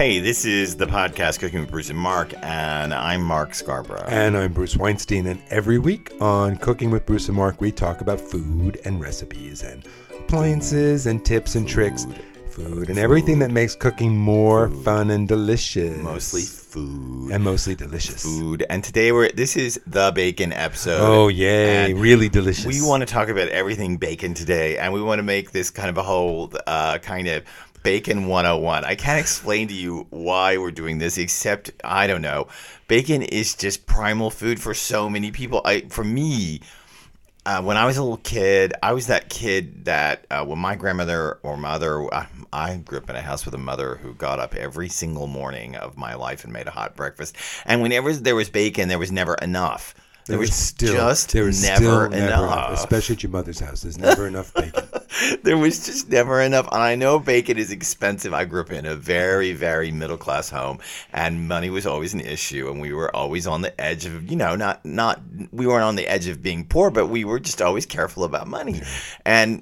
Hey, this is the podcast Cooking with Bruce and Mark, and I'm Mark Scarborough. And I'm Bruce Weinstein, and every week on Cooking with Bruce and Mark, we talk about food and recipes and appliances and tips and tricks. Food and everything that makes cooking more fun and delicious. Mostly food. And mostly delicious. Food. And today this is the bacon episode. Oh, yay. And really delicious. We want to talk about everything bacon today, and we want to make this kind of a whole kind of Bacon 101. I can't explain to you why we're doing this, except, I don't know. Bacon is just primal food for so many people. For me, when I was a little kid, I was that kid that when my grandmother or mother, I grew up in a house with a mother who got up every single morning of my life and made a hot breakfast. And whenever there was bacon, there was never enough. There was never enough. Especially at your mother's house. There's never enough bacon. There was just never enough. And I know bacon is expensive. I grew up in a very, very middle-class home, and money was always an issue. And we were always on the edge of, we weren't on the edge of being poor, but we were just always careful about money. Yeah.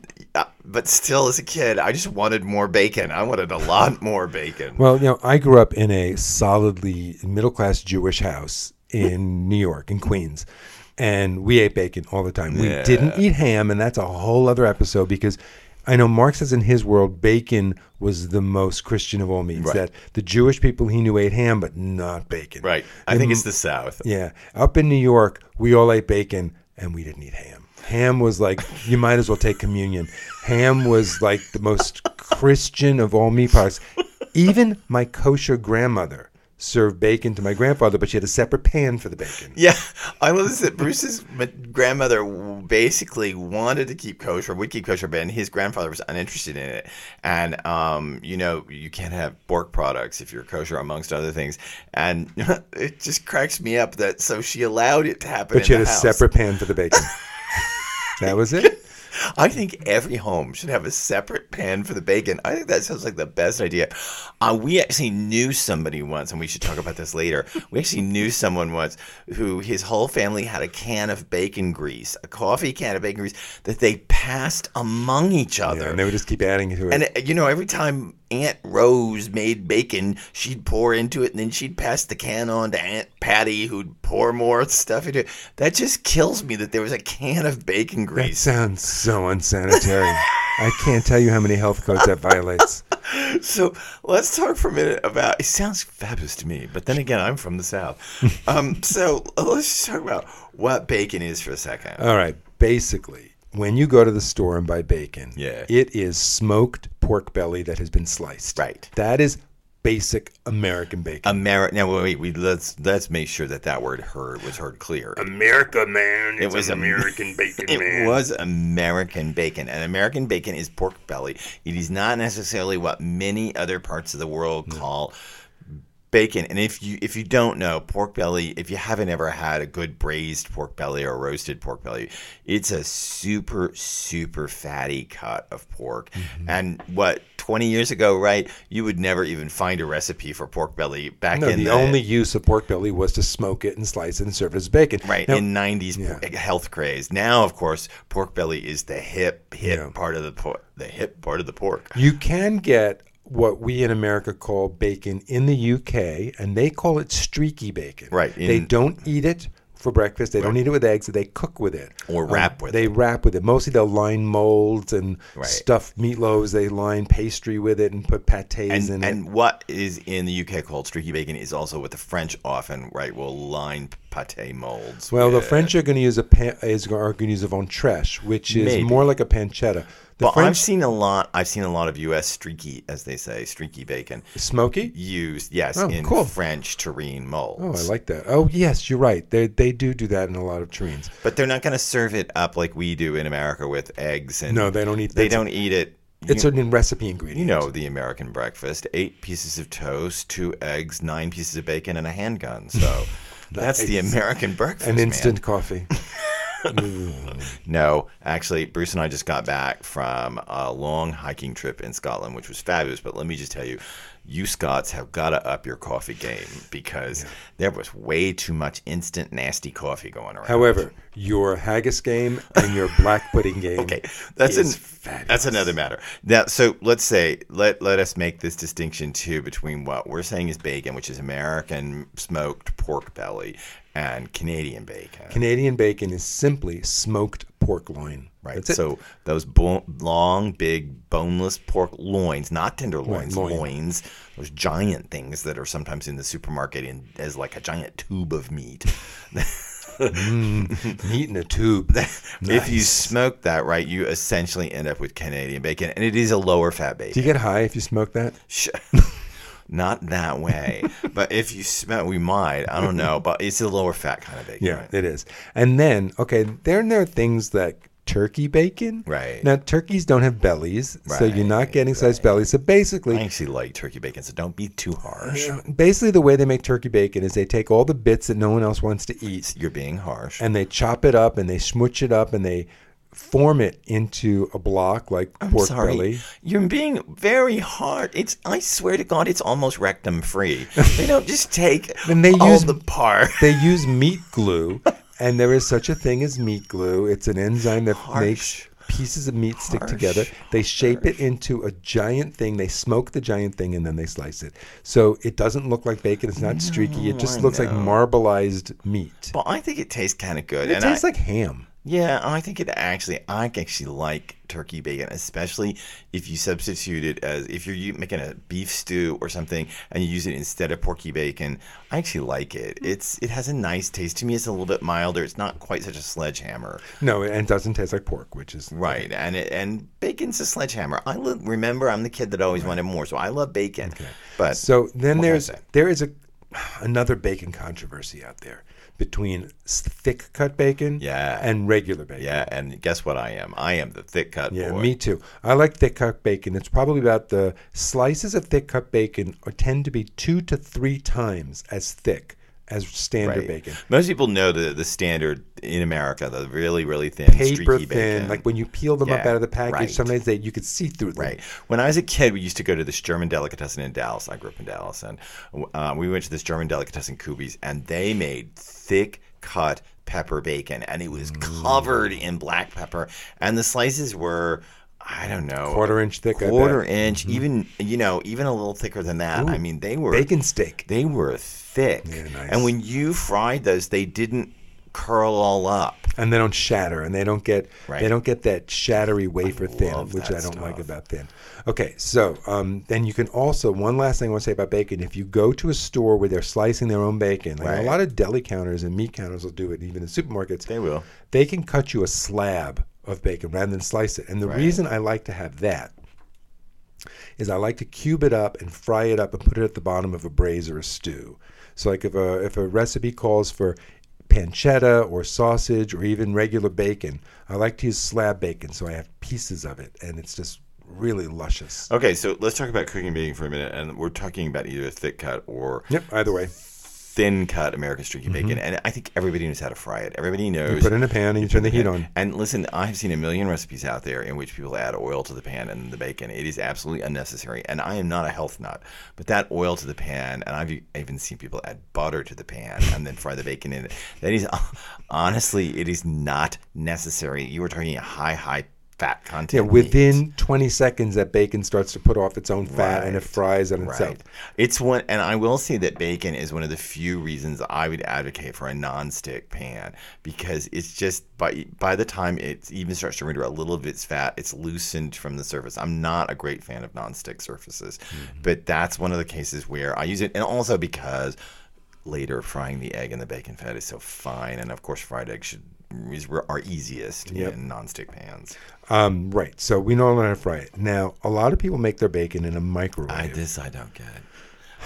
But still, as a kid, I just wanted more bacon. I wanted a lot more bacon. Well, I grew up in a solidly middle-class Jewish house in New York, in Queens. And we ate bacon all the time. We didn't eat ham, and that's a whole other episode, because I know Mark says in his world, bacon was the most Christian of all meats. Right. That the Jewish people he knew ate ham, but not bacon. Right. I think it's the South. Yeah. Up in New York, we all ate bacon, and we didn't eat ham. Ham was like, you might as well take communion. Ham was like the most Christian of all meat products. Even my kosher grandmother served bacon to my grandfather, but she had a separate pan for the bacon. Yeah, I love this, that Bruce's grandmother basically wanted to keep kosher, would keep kosher, but his grandfather was uninterested in it. And, you can't have pork products if you're kosher, amongst other things. And it just cracks me up that, so she allowed it to happen. But she had a separate pan for the bacon. That was it. I think every home should have a separate pan for the bacon. I think that sounds like the best idea. We actually knew somebody once, and we should talk about this later. We actually knew someone once who his whole family had a can of bacon grease, a coffee can of bacon grease that they passed among each other. Yeah, and they would just keep adding to it. And, every time Aunt Rose made bacon, she'd pour into it, and then she'd pass the can on to Aunt Patty, who'd pour more stuff into it. That just kills me that there was a can of bacon grease. That sounds so unsanitary. I can't tell you how many health codes that violates. So let's talk for a minute about, it sounds fabulous to me, but then again, I'm from the South. So let's just talk about what bacon is for a second. All right. Basically, when you go to the store and buy bacon, it is smoked pork belly that has been sliced. Right. That is basic American bacon. Now, wait, let's make sure that word was heard clear. America, man. It was American bacon, man. It was American bacon. And American bacon is pork belly. It is not necessarily what many other parts of the world call bacon. And if you don't know, pork belly, if you haven't ever had a good braised pork belly or roasted pork belly, it's a super, super fatty cut of pork. Mm-hmm. And 20 years ago, right, you would never even find a recipe for pork belly back in the only use of pork belly was to smoke it and slice it and serve it as bacon. Right, now, in 90s health craze. Now, of course, pork belly is the hip part of the hip part of the pork. You can get what we in America call bacon in the UK, and they call it streaky bacon. Right. They don't eat it for breakfast. They don't eat it with eggs. They cook with it. Or wrap with it. They wrap with it. Mostly they'll line molds and stuff meatloaves. They line pastry with it and put pâtés in it. And what is in the UK called streaky bacon is also what the French often will line pâté molds. Well, the French are going to use a ventrèche, which is more like a pancetta. But I've seen a lot of U.S. streaky, as they say, streaky bacon. Smoky? Used, yes, French terrine molds. Oh, I like that. Oh, yes, you're right. They do that in a lot of terrines. But they're not going to serve it up like we do in America with eggs. And no, they don't eat that. They don't eat it. It's a recipe ingredient. You know the American breakfast, 8 pieces of toast, 2 eggs, 9 pieces of bacon, and a handgun. So that's the American breakfast, an instant coffee. No, actually, Bruce and I just got back from a long hiking trip in Scotland, which was fabulous. But let me just tell you, you Scots have got to up your coffee game, because there was way too much instant nasty coffee going around. However, your haggis game and your black pudding game is fabulous. That's another matter. Now, so let's say, let us make this distinction, too, between what we're saying is bacon, which is American smoked pork belly, and Canadian bacon. Canadian bacon is simply smoked pork loin. Right. So those long, big, boneless pork loins, not tenderloins, loins, those giant things that are sometimes in the supermarket in, as like a giant tube of meat. Meat in a tube. If you smoke that, right, you essentially end up with Canadian bacon, and it is a lower fat bacon. Do you get high if you smoke that? Sure. Not that way, but if you smell, we might. I don't know, but it's a lower fat kind of bacon. Yeah, right? It is. And then, there are things like turkey bacon. Right. Now, turkeys don't have bellies, so you're not getting sized bellies. So basically, I actually like turkey bacon, so don't be too harsh. Basically, the way they make turkey bacon is they take all the bits that no one else wants to eat. You're being harsh. And they chop it up, and they smooch it up, and they form it into a block like pork belly. You're being very hard. I swear to God, it's almost rectum free. They don't just take the part. They use meat glue, and there is such a thing as meat glue. It's an enzyme that makes pieces of meat stick together. They shape it into a giant thing. They smoke the giant thing, and then they slice it. So it doesn't look like bacon. It's not streaky. It just looks like marbleized meat. But I think it tastes kind of good. It tastes like ham. Yeah, I think I actually like turkey bacon, especially if you substitute it if you're making a beef stew or something and you use it instead of porky bacon. I actually like it. It has a nice taste. To me, it's a little bit milder. It's not quite such a sledgehammer. No, and it doesn't taste like pork, which is right. And bacon's a sledgehammer. Remember, I'm the kid that always wanted more, so I love bacon. Okay. But so then there is another bacon controversy out there between thick-cut bacon and regular bacon. Yeah, and guess what I am? I am the thick-cut boy. Yeah, me too. I like thick-cut bacon. It's probably about the slices of thick-cut bacon tend to be 2 to 3 times as thick as standard bacon. Most people know the standard in America, the really, really thin, streaky bacon. Like when you peel them up out of the package, sometimes you could see through them. Right. When I was a kid, we used to go to this German delicatessen in Dallas. I grew up in Dallas, and we went to this German delicatessen, Kuby's, and they made thick-cut pepper bacon, and it was covered in black pepper, and the slices were, I don't know, quarter-inch thick. Quarter-inch, even a little thicker than that. Ooh, I mean, they were bacon steak. They were thick, nice. And when you fried those, they didn't curl all up, and they don't shatter, and they don't get that shattery wafer thin, which I don't like about thin. Okay, so then you can also, one last thing I want to say about bacon: if you go to a store where they're slicing their own bacon, a lot of deli counters and meat counters will do it, even in supermarkets. They will. They can cut you a slab of bacon rather than slice it. And the reason I like to have that is I like to cube it up and fry it up and put it at the bottom of a braise or a stew. So like if a recipe calls for pancetta or sausage or even regular bacon, I like to use slab bacon, so I have pieces of it, and it's just really luscious. Okay, so let's talk about cooking bacon for a minute, and we're talking about either thick cut or either way. Thin cut American streaky bacon, and I think everybody knows how to fry it. Everybody knows. You put it in a pan and you turn the heat on. And listen, I've seen a million recipes out there in which people add oil to the pan and the bacon. It is absolutely unnecessary, and I am not a health nut, but that oil to the pan, and I've even seen people add butter to the pan and then fry the bacon in it. That is, honestly, it is not necessary. You were talking a high fat content. Yeah, within 20 seconds, that bacon starts to put off its own fat and it fries on itself. It's one, and I will say that bacon is one of the few reasons I would advocate for a nonstick pan, because it's just by the time it even starts to render a little of its fat, it's loosened from the surface. I'm not a great fan of nonstick surfaces, but that's one of the cases where I use it, and also because later frying the egg and the bacon fat is so fine, and of course fried eggs are easiest in nonstick pans. Right. So we know how to fry it. Now, a lot of people make their bacon in a microwave. I don't get it,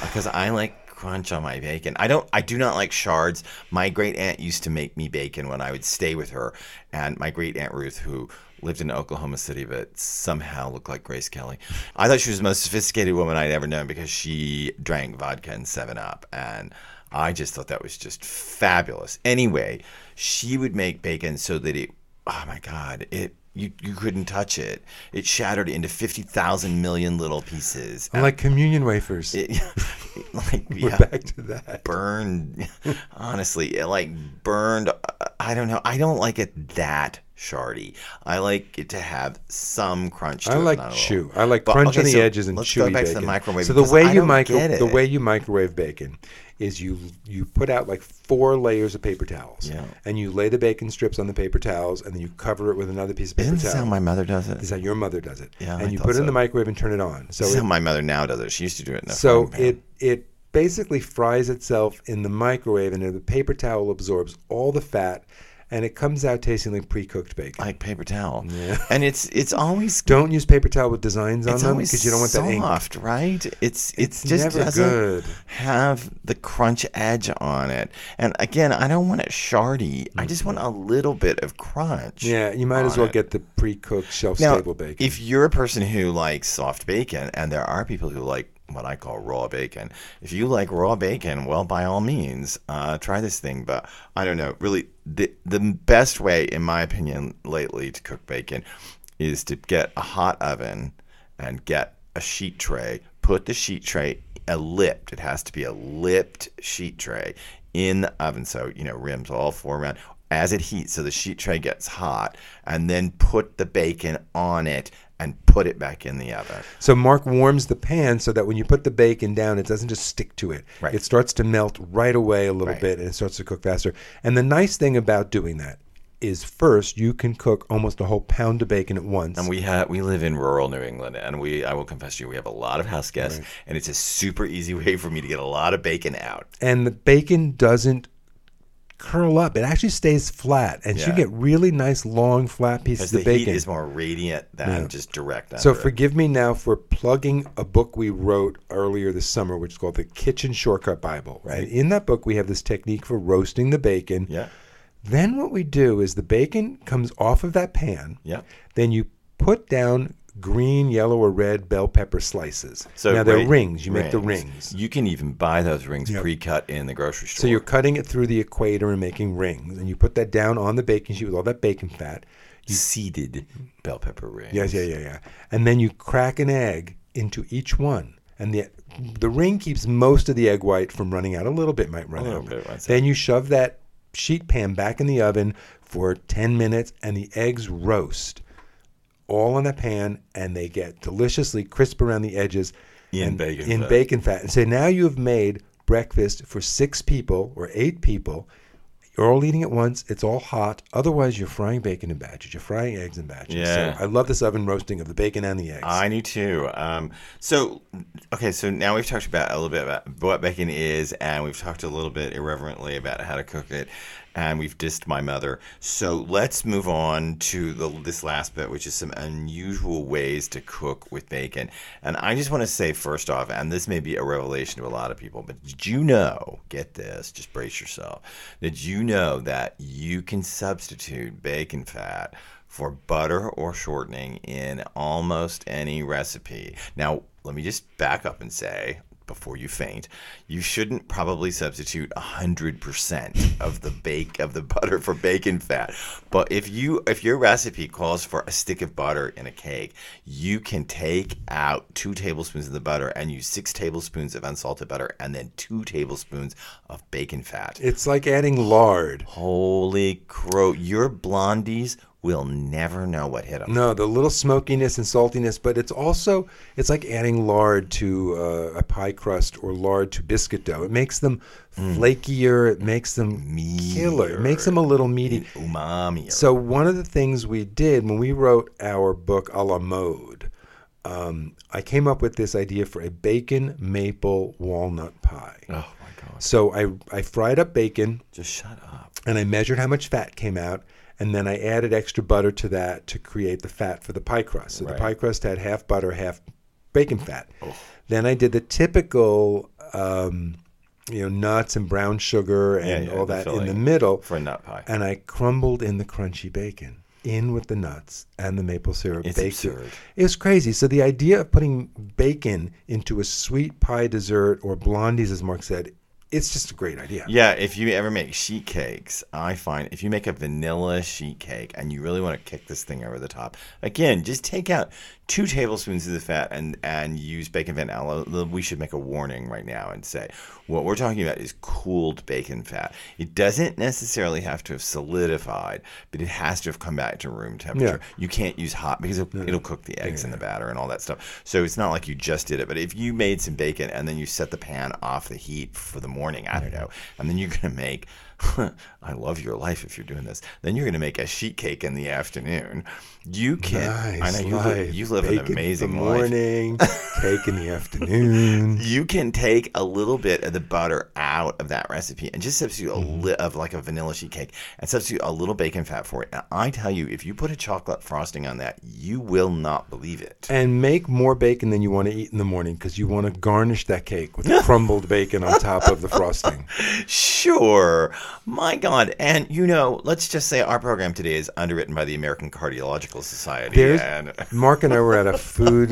because I like crunch on my bacon. I do not like shards. My great aunt used to make me bacon when I would stay with her, and my great aunt Ruth, who lived in Oklahoma City but somehow looked like Grace Kelly. I thought she was the most sophisticated woman I'd ever known, because she drank vodka and 7-Up, and I just thought that was just fabulous. Anyway, she would make bacon so that it, oh my God, it You couldn't touch it. It shattered into 50,000 million little pieces. Like communion wafers. We're back to that. Burned. Honestly, it burned. I don't know. I don't like it that shardy. I like it to have some crunch to it. I like chew. I like crunch on the edges and chewy bacon. Let's go back to the microwave. So the way you microwave bacon is you put out 4 layers of paper towels. Yeah. And you lay the bacon strips on the paper towels, and then you cover it with another piece of paper towel. Isn't this how my mother does it? This is how your mother does it. Yeah, and you put it in the microwave and turn it on. So this is how my mother now does it. She used to do it in the frying pan. So it basically fries itself in the microwave, and the paper towel absorbs all the fat, and it comes out tasting like pre-cooked bacon. Like paper towel. Yeah. And it's always... Don't use paper towel with designs on them because you don't want that ink. It's soft, right? It's just never doesn't good. Have the crunch edge on it. And again, I don't want it shardy. Mm-hmm. I just want a little bit of crunch. Yeah, you might as well get the pre-cooked shelf-stable bacon. Now, if you're a person who likes soft bacon, and there are people who like what I call raw bacon. If you like raw bacon, well, by all means, try this thing. But I don't know. Really, the best way, in my opinion, lately to cook bacon is to get a hot oven and get a sheet tray. Put the sheet tray, it has to be a lipped sheet tray, in the oven. So, rims all 4 around as it heats. So the sheet tray gets hot, and then put the bacon on it and put it back in the oven. So Mark warms the pan so that when you put the bacon down, it doesn't just stick to it. Right. It starts to melt right away a little bit, and it starts to cook faster. And the nice thing about doing that is, first, you can cook almost a whole pound of bacon at once. And we live in rural New England, and I will confess to you, we have a lot of house guests, and it's a super easy way for me to get a lot of bacon out. And the bacon doesn't curl up. It actually stays flat, and you get really nice long flat pieces of bacon. The heat is more radiant than just direct. So forgive me now for plugging a book we wrote earlier this summer, which is called the Kitchen Shortcut Bible. Right? In that book, we have this technique for roasting the bacon. Yeah. Then what we do is the bacon comes off of that pan. Yeah. Then you put down green, yellow, or red bell pepper slices. So now they're rings. You make the rings. You can even buy those rings pre-cut in the grocery store. So you're cutting it through the equator and making rings, and you put that down on the baking sheet with all that bacon fat. Seeded bell pepper rings. Yes, yeah. And then you crack an egg into each one, and the ring keeps most of the egg white from running out. A little bit might run out. Then you shove that sheet pan back in the oven for 10 minutes, and the eggs roast all in a pan, and they get deliciously crisp around the edges in bacon fat. And so now you have made breakfast for 6 people or 8 people. You're all eating at once. It's all hot. Otherwise, you're frying bacon in batches. You're frying eggs in batches. Yeah. So I love this oven roasting of the bacon and the eggs. I do too. So now we've talked about a little bit about what bacon is, and we've talked a little bit irreverently about how to cook it. And we've dissed my mother. So let's move on to this last bit, which is some unusual ways to cook with bacon. And I just want to say, first off, and this may be a revelation to a lot of people, but did you know, get this, just brace yourself, did you know that you can substitute bacon fat for butter or shortening in almost any recipe? Now, let me just back up and say, before you faint, you shouldn't probably substitute 100% of the butter for bacon fat. But if your recipe calls for a stick of butter in a cake, you can take out 2 tablespoons of the butter and use 6 tablespoons of unsalted butter and then 2 tablespoons of bacon fat. It's like adding lard. Holy crow! Your blondies will never know what hit them. No, the little smokiness and saltiness, but it's like adding lard to a pie crust or lard to biscuit dough. It makes them flakier. It makes them killer. It makes them a little meaty. Umami. So one of the things we did when we wrote our book, A La Mode, I came up with this idea for a bacon maple walnut pie. Oh, my God. So I fried up bacon. Just shut up. And I measured how much fat came out. And then I added extra butter to that to create the fat for the pie crust. So the pie crust had half butter, half bacon fat. Oh. Then I did the typical, nuts and brown sugar and all that in the middle. For a nut pie. And I crumbled in the crunchy bacon in with the nuts and the maple syrup. It's absurd. It was crazy. So the idea of putting bacon into a sweet pie dessert or blondies, as Mark said, It's just a great idea. Yeah, if you ever make sheet cakes, I find if you make a vanilla sheet cake and you really want to kick this thing over the top, again, just take out 2 tablespoons of the fat and use bacon vanilla. We should make a warning right now and say what we're talking about is cooled bacon fat. It doesn't necessarily have to have solidified, but it has to have come back to room temperature. Yeah. You can't use hot because it'll cook the eggs in the batter and all that stuff. So it's not like you just did it. But if you made some bacon and then you set the pan off the heat for the morning, I don't know, and then you're going to make, I love your life if you're doing this, then you're going to make a sheet cake in the afternoon. You can, nice, I know you live an amazing life. Bacon in the morning, cake in the afternoon. You can take a little bit of the butter out of that recipe and just substitute a vanilla sheet cake and substitute a little bacon fat for it. And I tell you, if you put a chocolate frosting on that, you will not believe it. And make more bacon than you want to eat in the morning because you want to garnish that cake with crumbled bacon on top of the frosting. Sure. My God. And, let's just say our program today is underwritten by the American Cardiological Society. Mark and I were at a food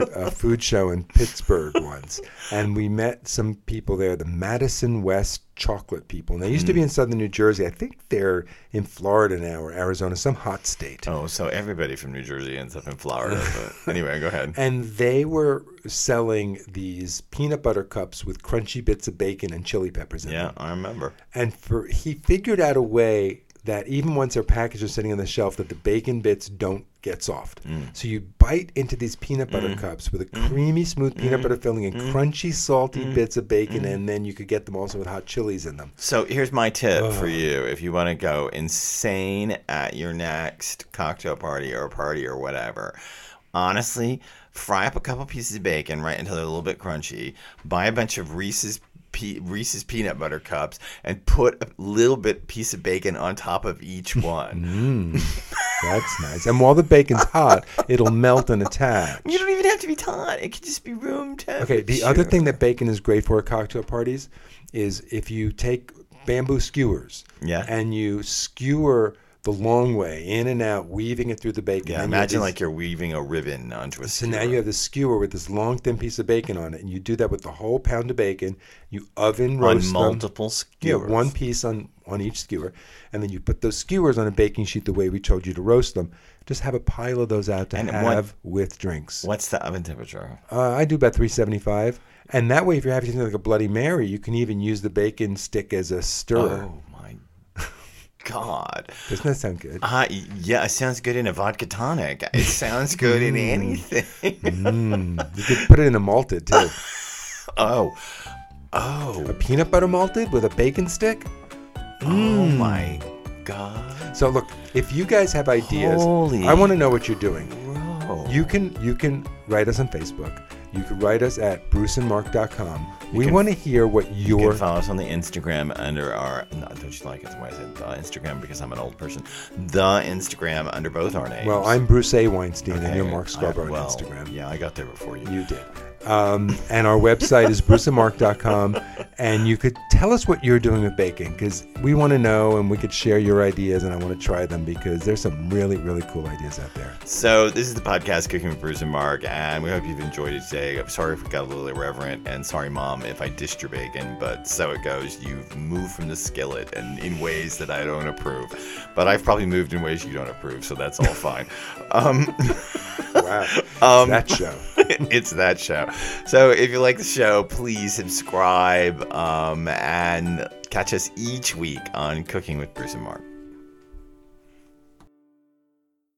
show in Pittsburgh once, and we met some people there, the Madison West chocolate people. And they used to be in southern New Jersey. I think they're in Florida now or Arizona, some hot state. Oh, so everybody from New Jersey ends up in Florida. But anyway, go ahead. And they were selling these peanut butter cups with crunchy bits of bacon and chili peppers in them. Yeah, I remember. And he figured out a way that even once their package is sitting on the shelf, that the bacon bits don't get soft. So you bite into these peanut butter cups with a creamy, smooth peanut butter filling and crunchy, salty bits of bacon, and then you could get them also with hot chilies in them. So here's my tip for you. If you want to go insane at your next cocktail party or whatever, honestly, fry up a couple pieces of bacon right until they're a little bit crunchy. Buy a bunch of Reese's peanut butter cups and put a little bit piece of bacon on top of each one. That's nice. And while the bacon's hot, it'll melt and attach. You don't even have to be hot. It can just be room temperature. Okay, the other thing that bacon is great for at cocktail parties is if you take bamboo skewers and you skewer the long way, in and out, weaving it through the bacon. Yeah, imagine like you're weaving a ribbon onto a skewer. So now you have the skewer with this long, thin piece of bacon on it, and you do that with the whole pound of bacon. You oven roast them. On multiple skewers. Yeah, one piece on each skewer. And then you put those skewers on a baking sheet the way we told you to roast them. Just have a pile of those out to have with drinks. What's the oven temperature? I do about 375. And that way, if you're having something like a Bloody Mary, you can even use the bacon stick as a stirrer. Oh, my God. Doesn't that sound good? Yeah, it sounds good in a vodka tonic. It sounds good in anything. You could put it in a malted, too. Oh. A peanut butter malted with a bacon stick? Oh, my God. So, look, if you guys have ideas, I want to know what you're doing. Bro. You can write us on Facebook. You can write us at bruceandmark.com. We want to hear what your... You can follow us on the Instagram under our... No, don't you like it? Why I said the Instagram because I'm an old person. The Instagram under both our names. Well, I'm Bruce A. Weinstein and you're Mark Scarborough on Instagram. Yeah, I got there before you. You did. And our website is bruceandmark.com. And you could tell us what you're doing with baking because we want to know and we could share your ideas and I want to try them because there's some really, really cool ideas out there. So this is the podcast Cooking with Bruce and Mark and we hope you've enjoyed it today. I'm sorry if we got a little irreverent and sorry, Mom, if I dished your bacon, but so it goes. You've moved from the skillet and in ways that I don't approve. But I've probably moved in ways you don't approve, so that's all fine. Wow. That show. It's that show. So if you like the show, please subscribe and catch us each week on Cooking with Bruce and Mark.